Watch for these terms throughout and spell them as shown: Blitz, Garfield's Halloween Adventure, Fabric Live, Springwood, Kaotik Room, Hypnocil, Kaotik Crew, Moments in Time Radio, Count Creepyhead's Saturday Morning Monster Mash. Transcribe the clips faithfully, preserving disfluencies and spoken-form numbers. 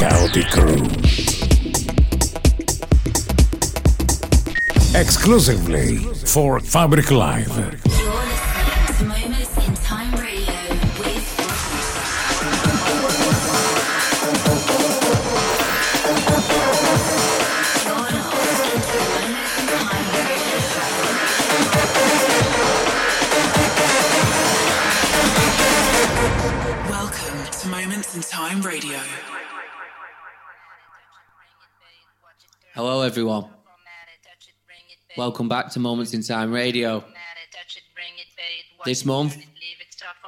Kaotik Crew. Exclusively for Fabric Live. You're listening to Moments in Time Radio with... Welcome to Moments in Time Radio. Hello, everyone. Welcome back to Moments in Time Radio. This month,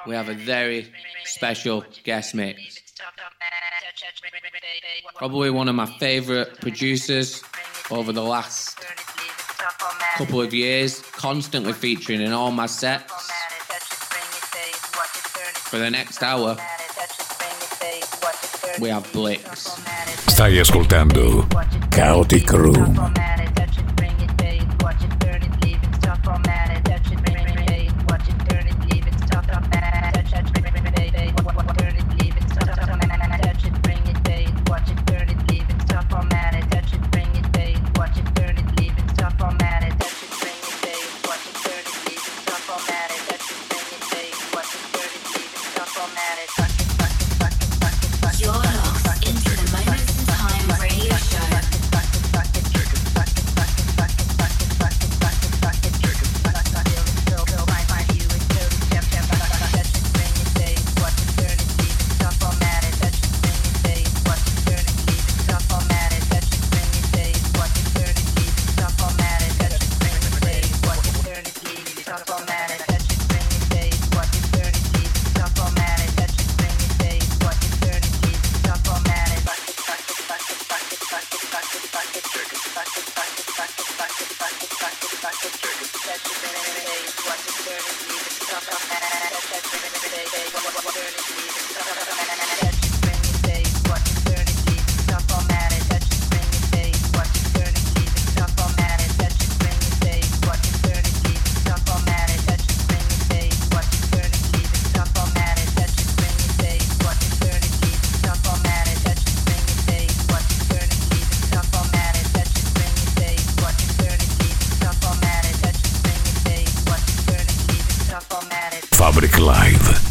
we have a very special guest mix. Probably one of my favourite producers over the last couple of years, constantly featuring in all my sets. For the next hour, we have Blitz. Stai ascoltando Kaotik Room.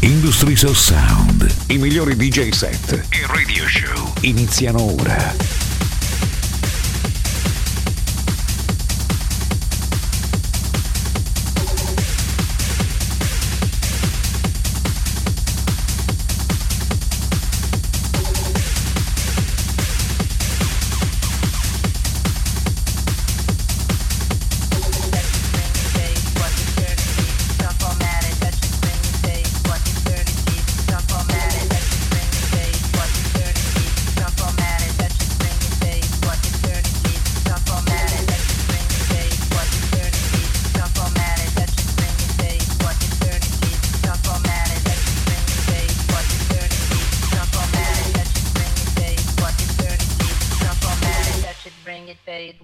Industrial Sound, i migliori D J set e radio show iniziano ora.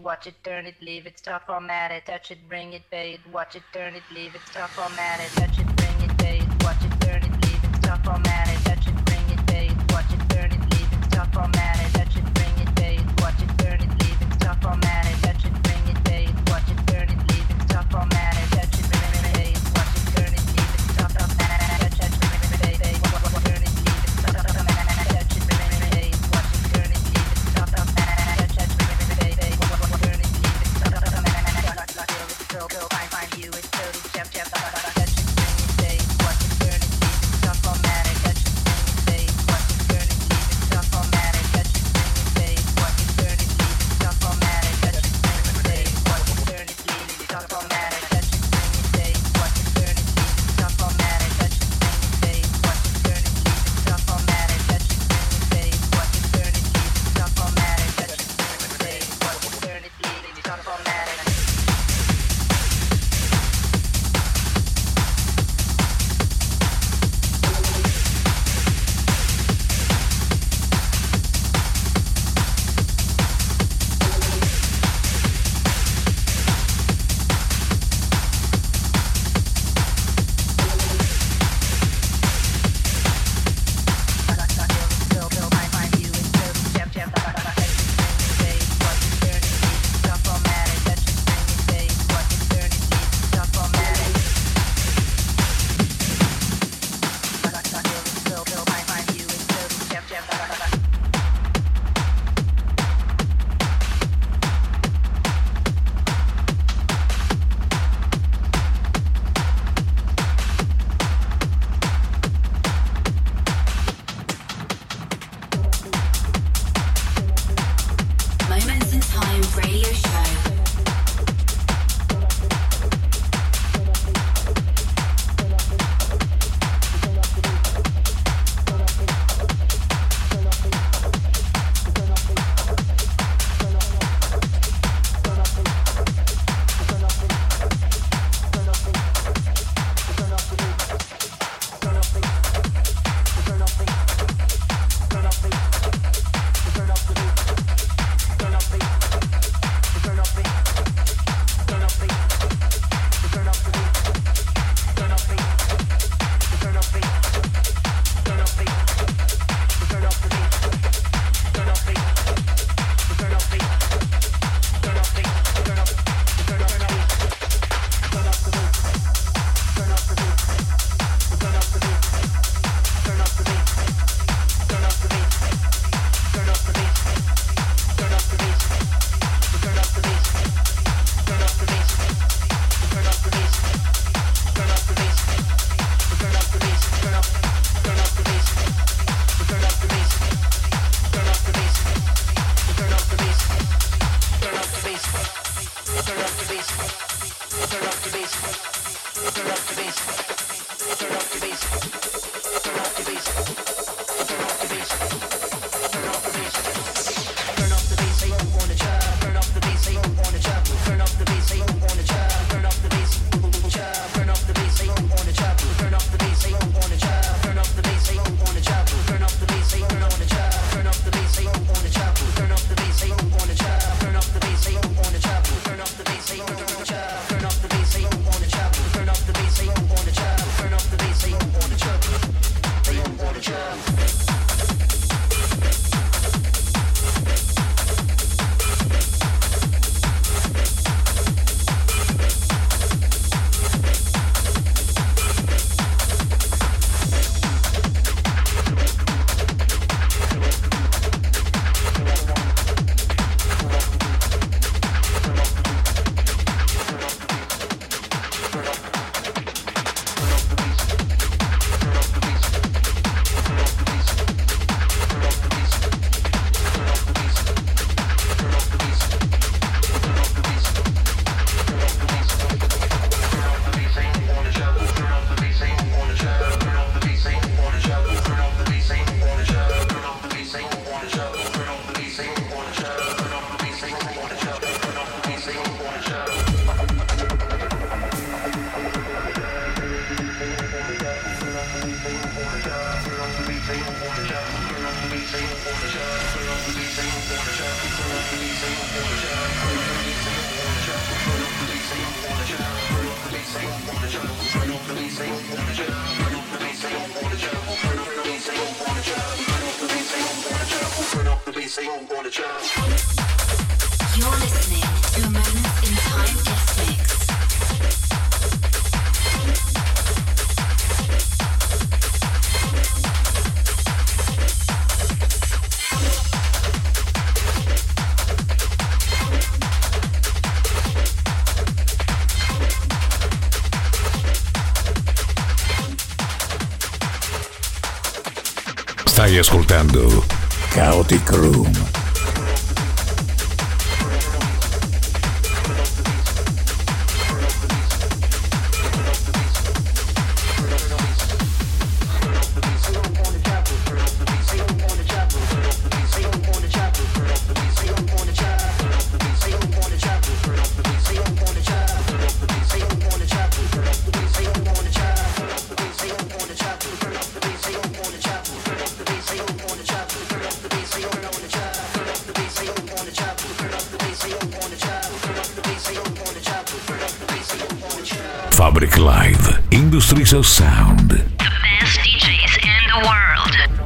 Watch it, turn it, leave it, stop formatted, touch it, bring it, fade, watch it, turn it, leave it, stop formatted, touch it, bring it, fade, watch it, turn it, leave it, stop formatted, touch it, bring it, fade, watch it, turn it, leave it, stop formatted, touch it, bring it, fade, watch it, turn it, leave it, stop formatted, touch it, bring it, fade, watch it, turn it, leave it, stop formatted, touch it, bring it, fade, watch it, turn it, leave it, stop formatted, touch it, bring it, fade, watch it, turn it, leave it, stop formatted, touch it, bring it, fade, watch it, turn it, leave it, stop formatted. What Stai ascoltando Kaotik Room. Fabric Live, Industries of Sound. The best D Js in the world.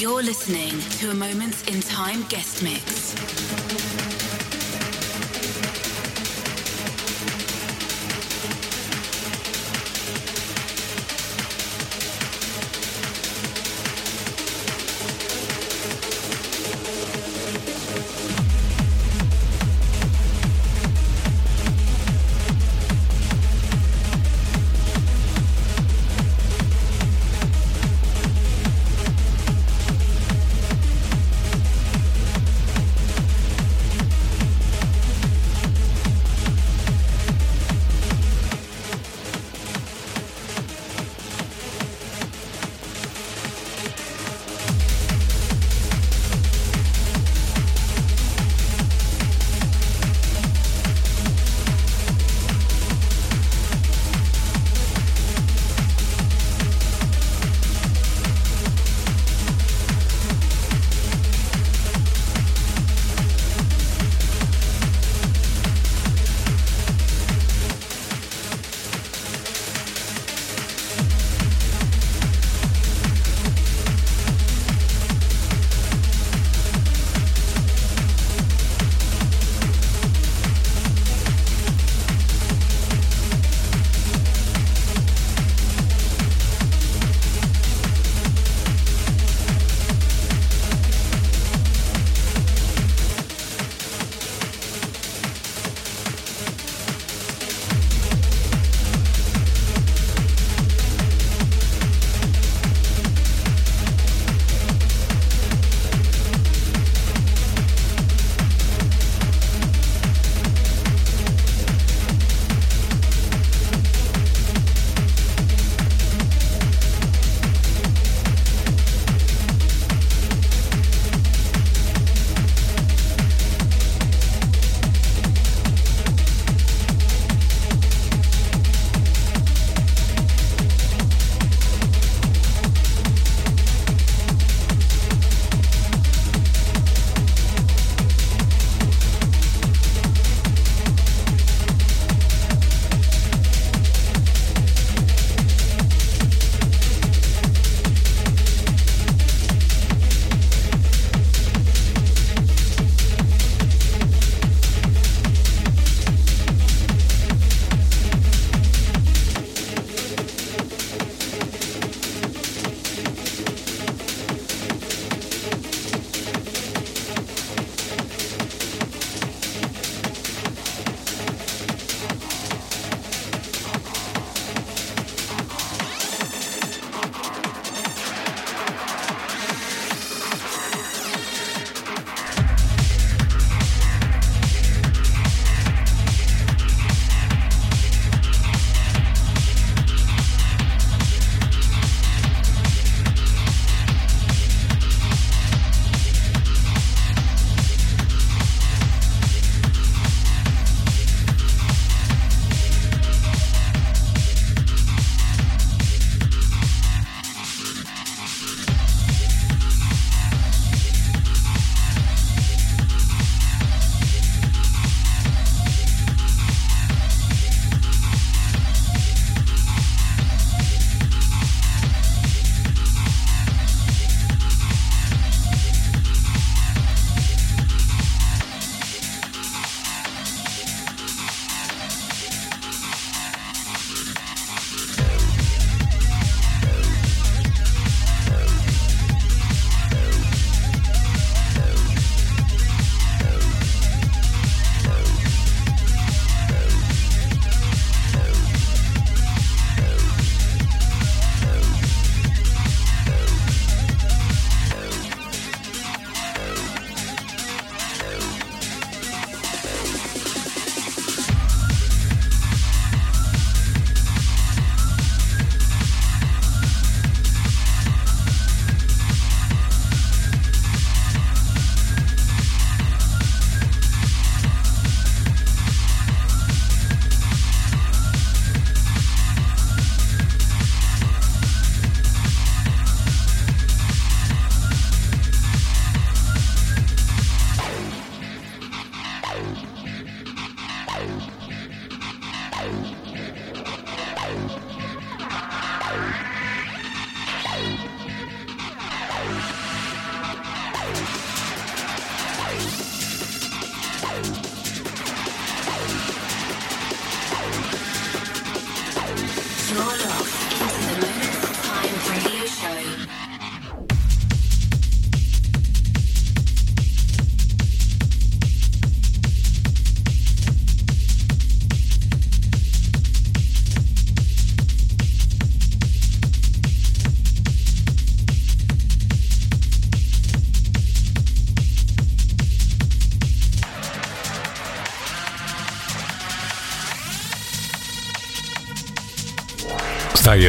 You're listening to a Moments in Time guest mix.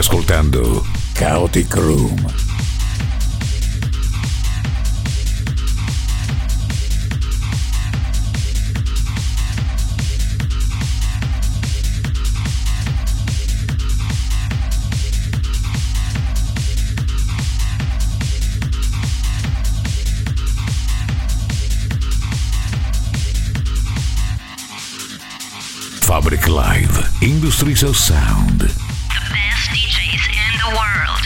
ascoltando Kaotik Room. Fabric Live, Industries of Sound. The best D Js in the world.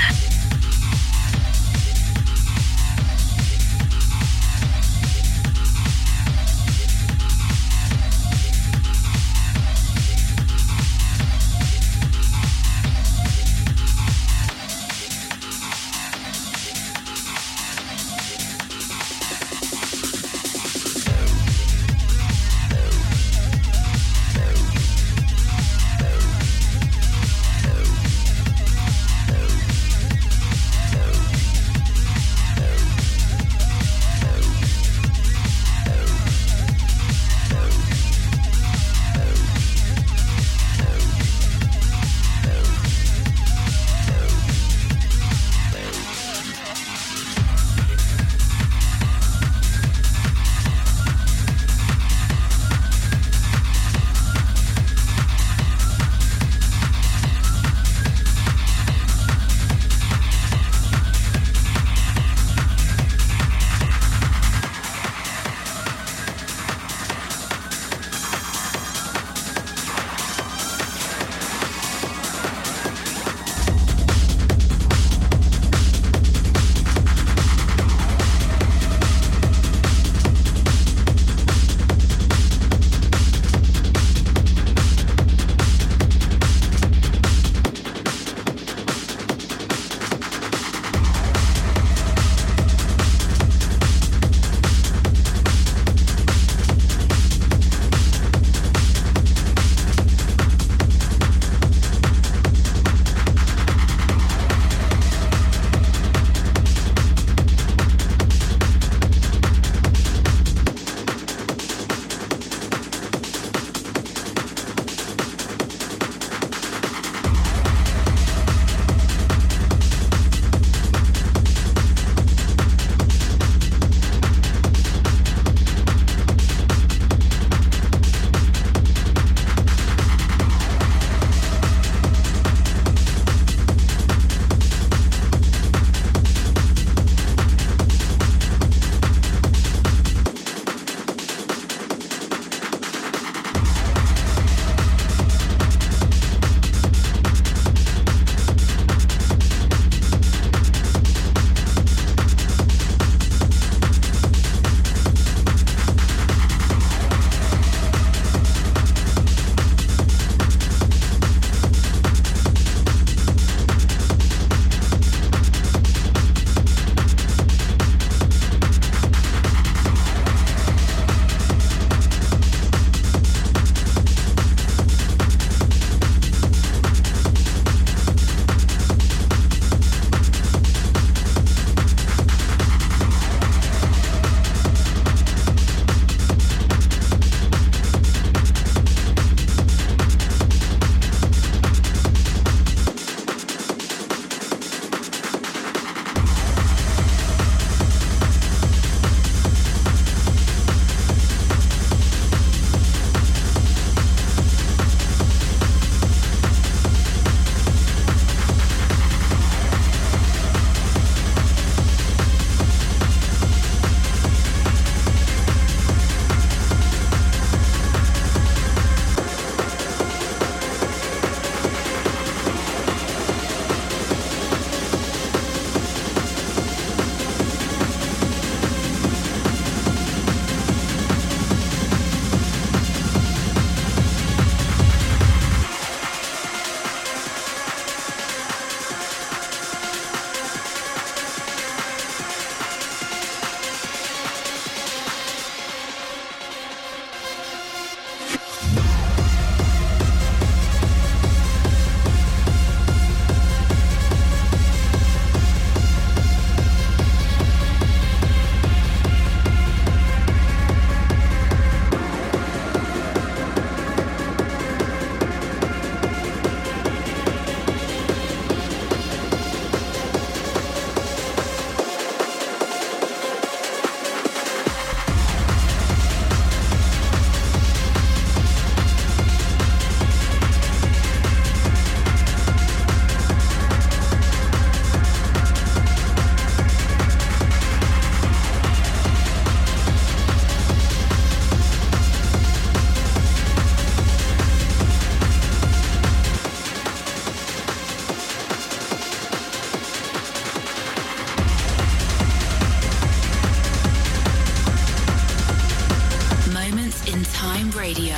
Radio.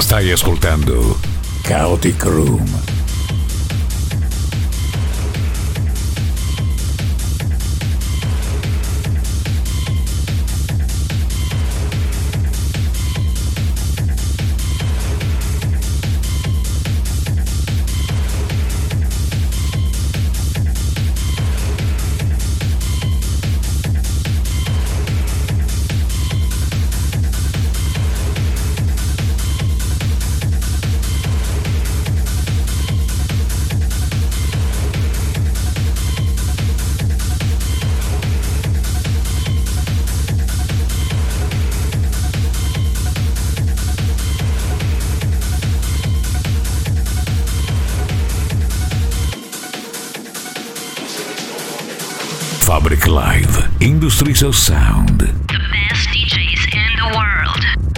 Stai ascoltando Kaotik Room. Industries of Sound. The best D Js in the World.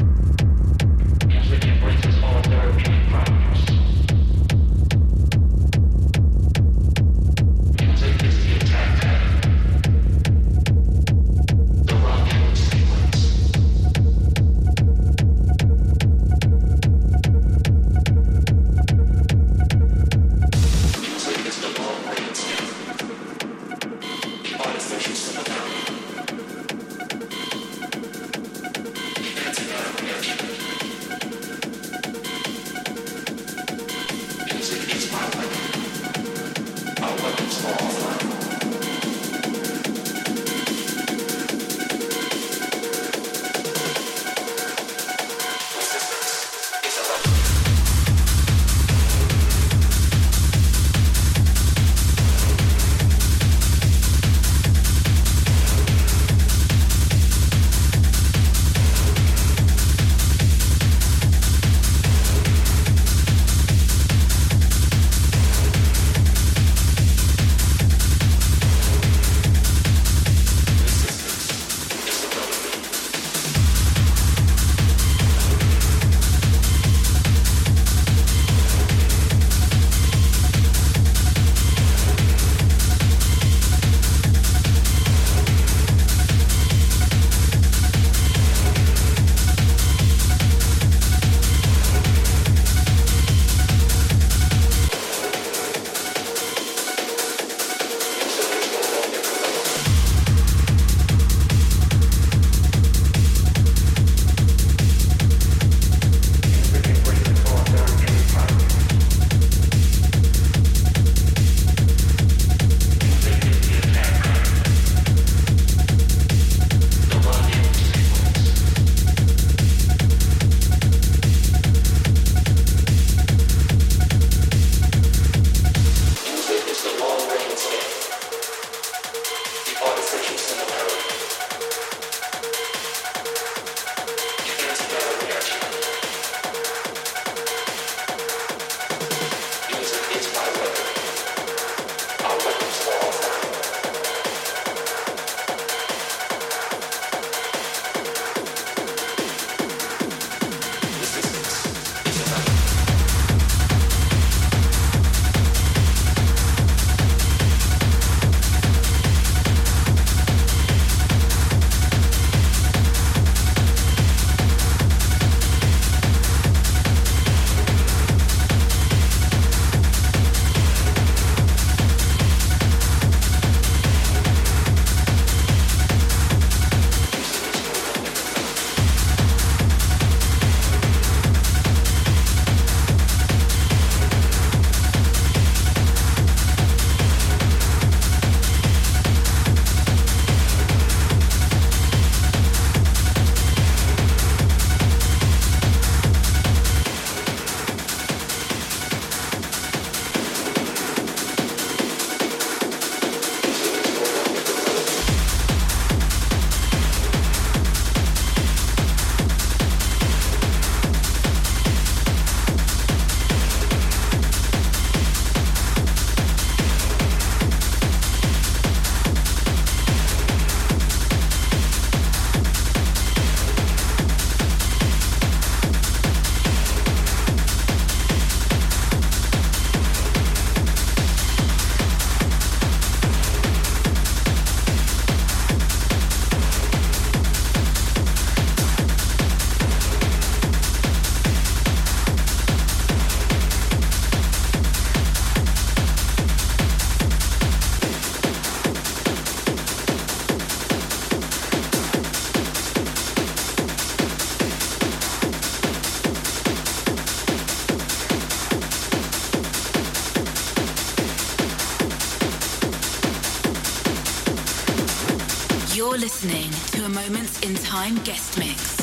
Listening to a Moments in Time guest mix.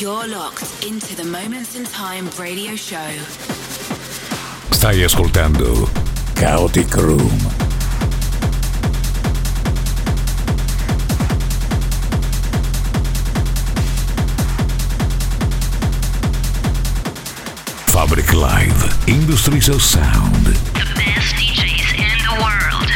You're locked into the Moments in Time Radio Show. Stai ascoltando Kaotik Room. Fabric Live, Industries of Sound. The best D Js in the world.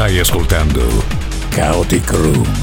Stai ascoltando Kaotik Room.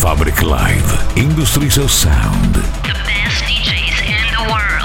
Fabric Live, Industries of Sound. The best D Js in the world.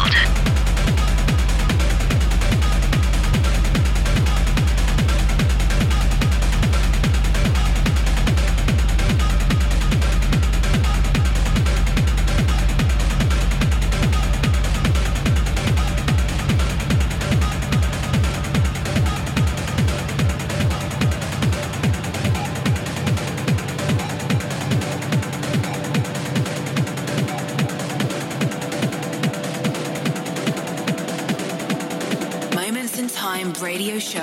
Radio show.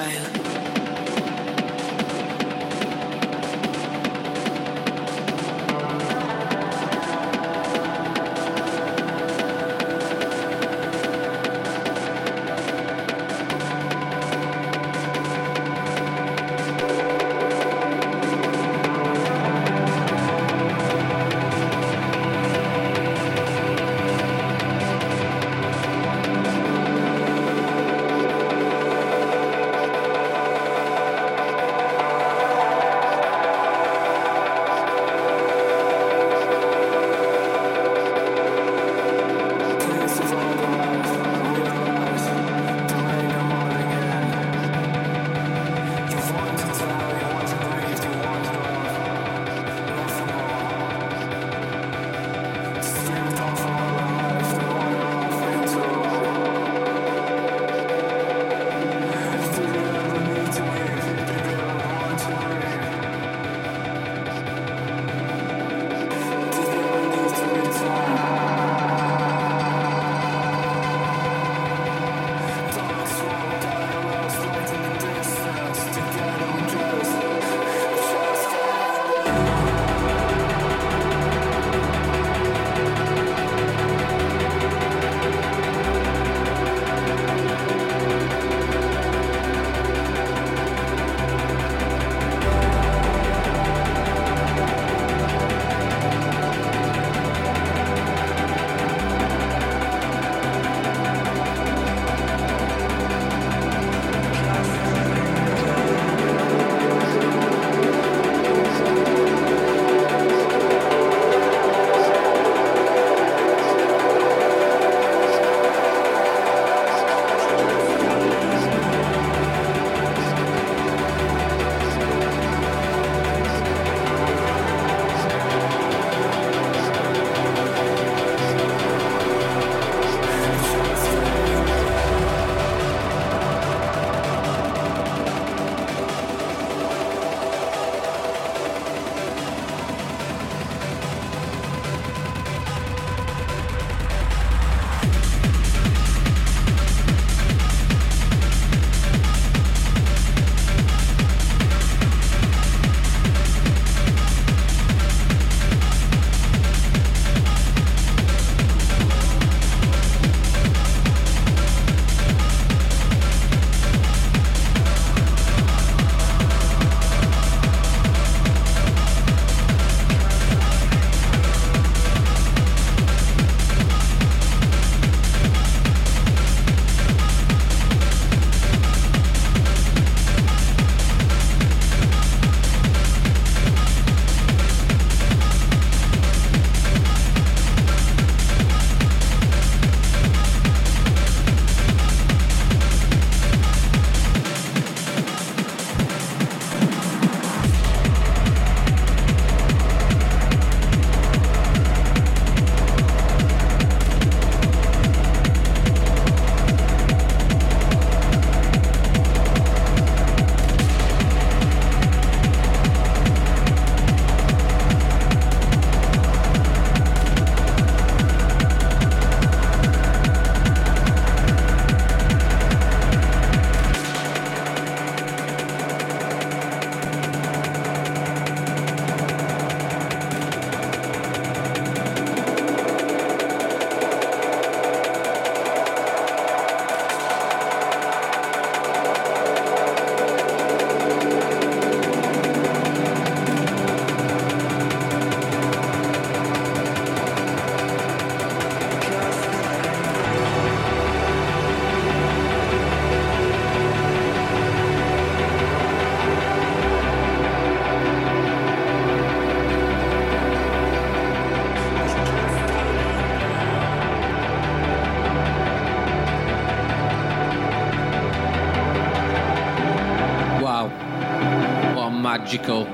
magical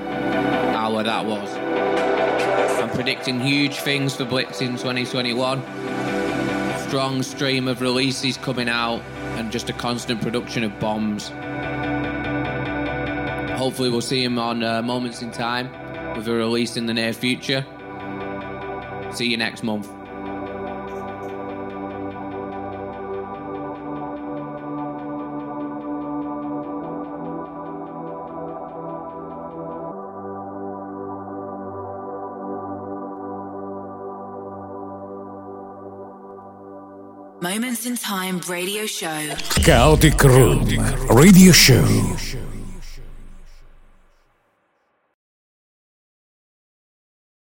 hour that was. I'm predicting huge things for Blitz in twenty twenty-one. Strong stream of releases coming out and just a constant production of bombs. Hopefully we'll see him on uh, Moments in Time with a release in the near future. See you next month. Moments in Time radio show. Kaotik Room radio show.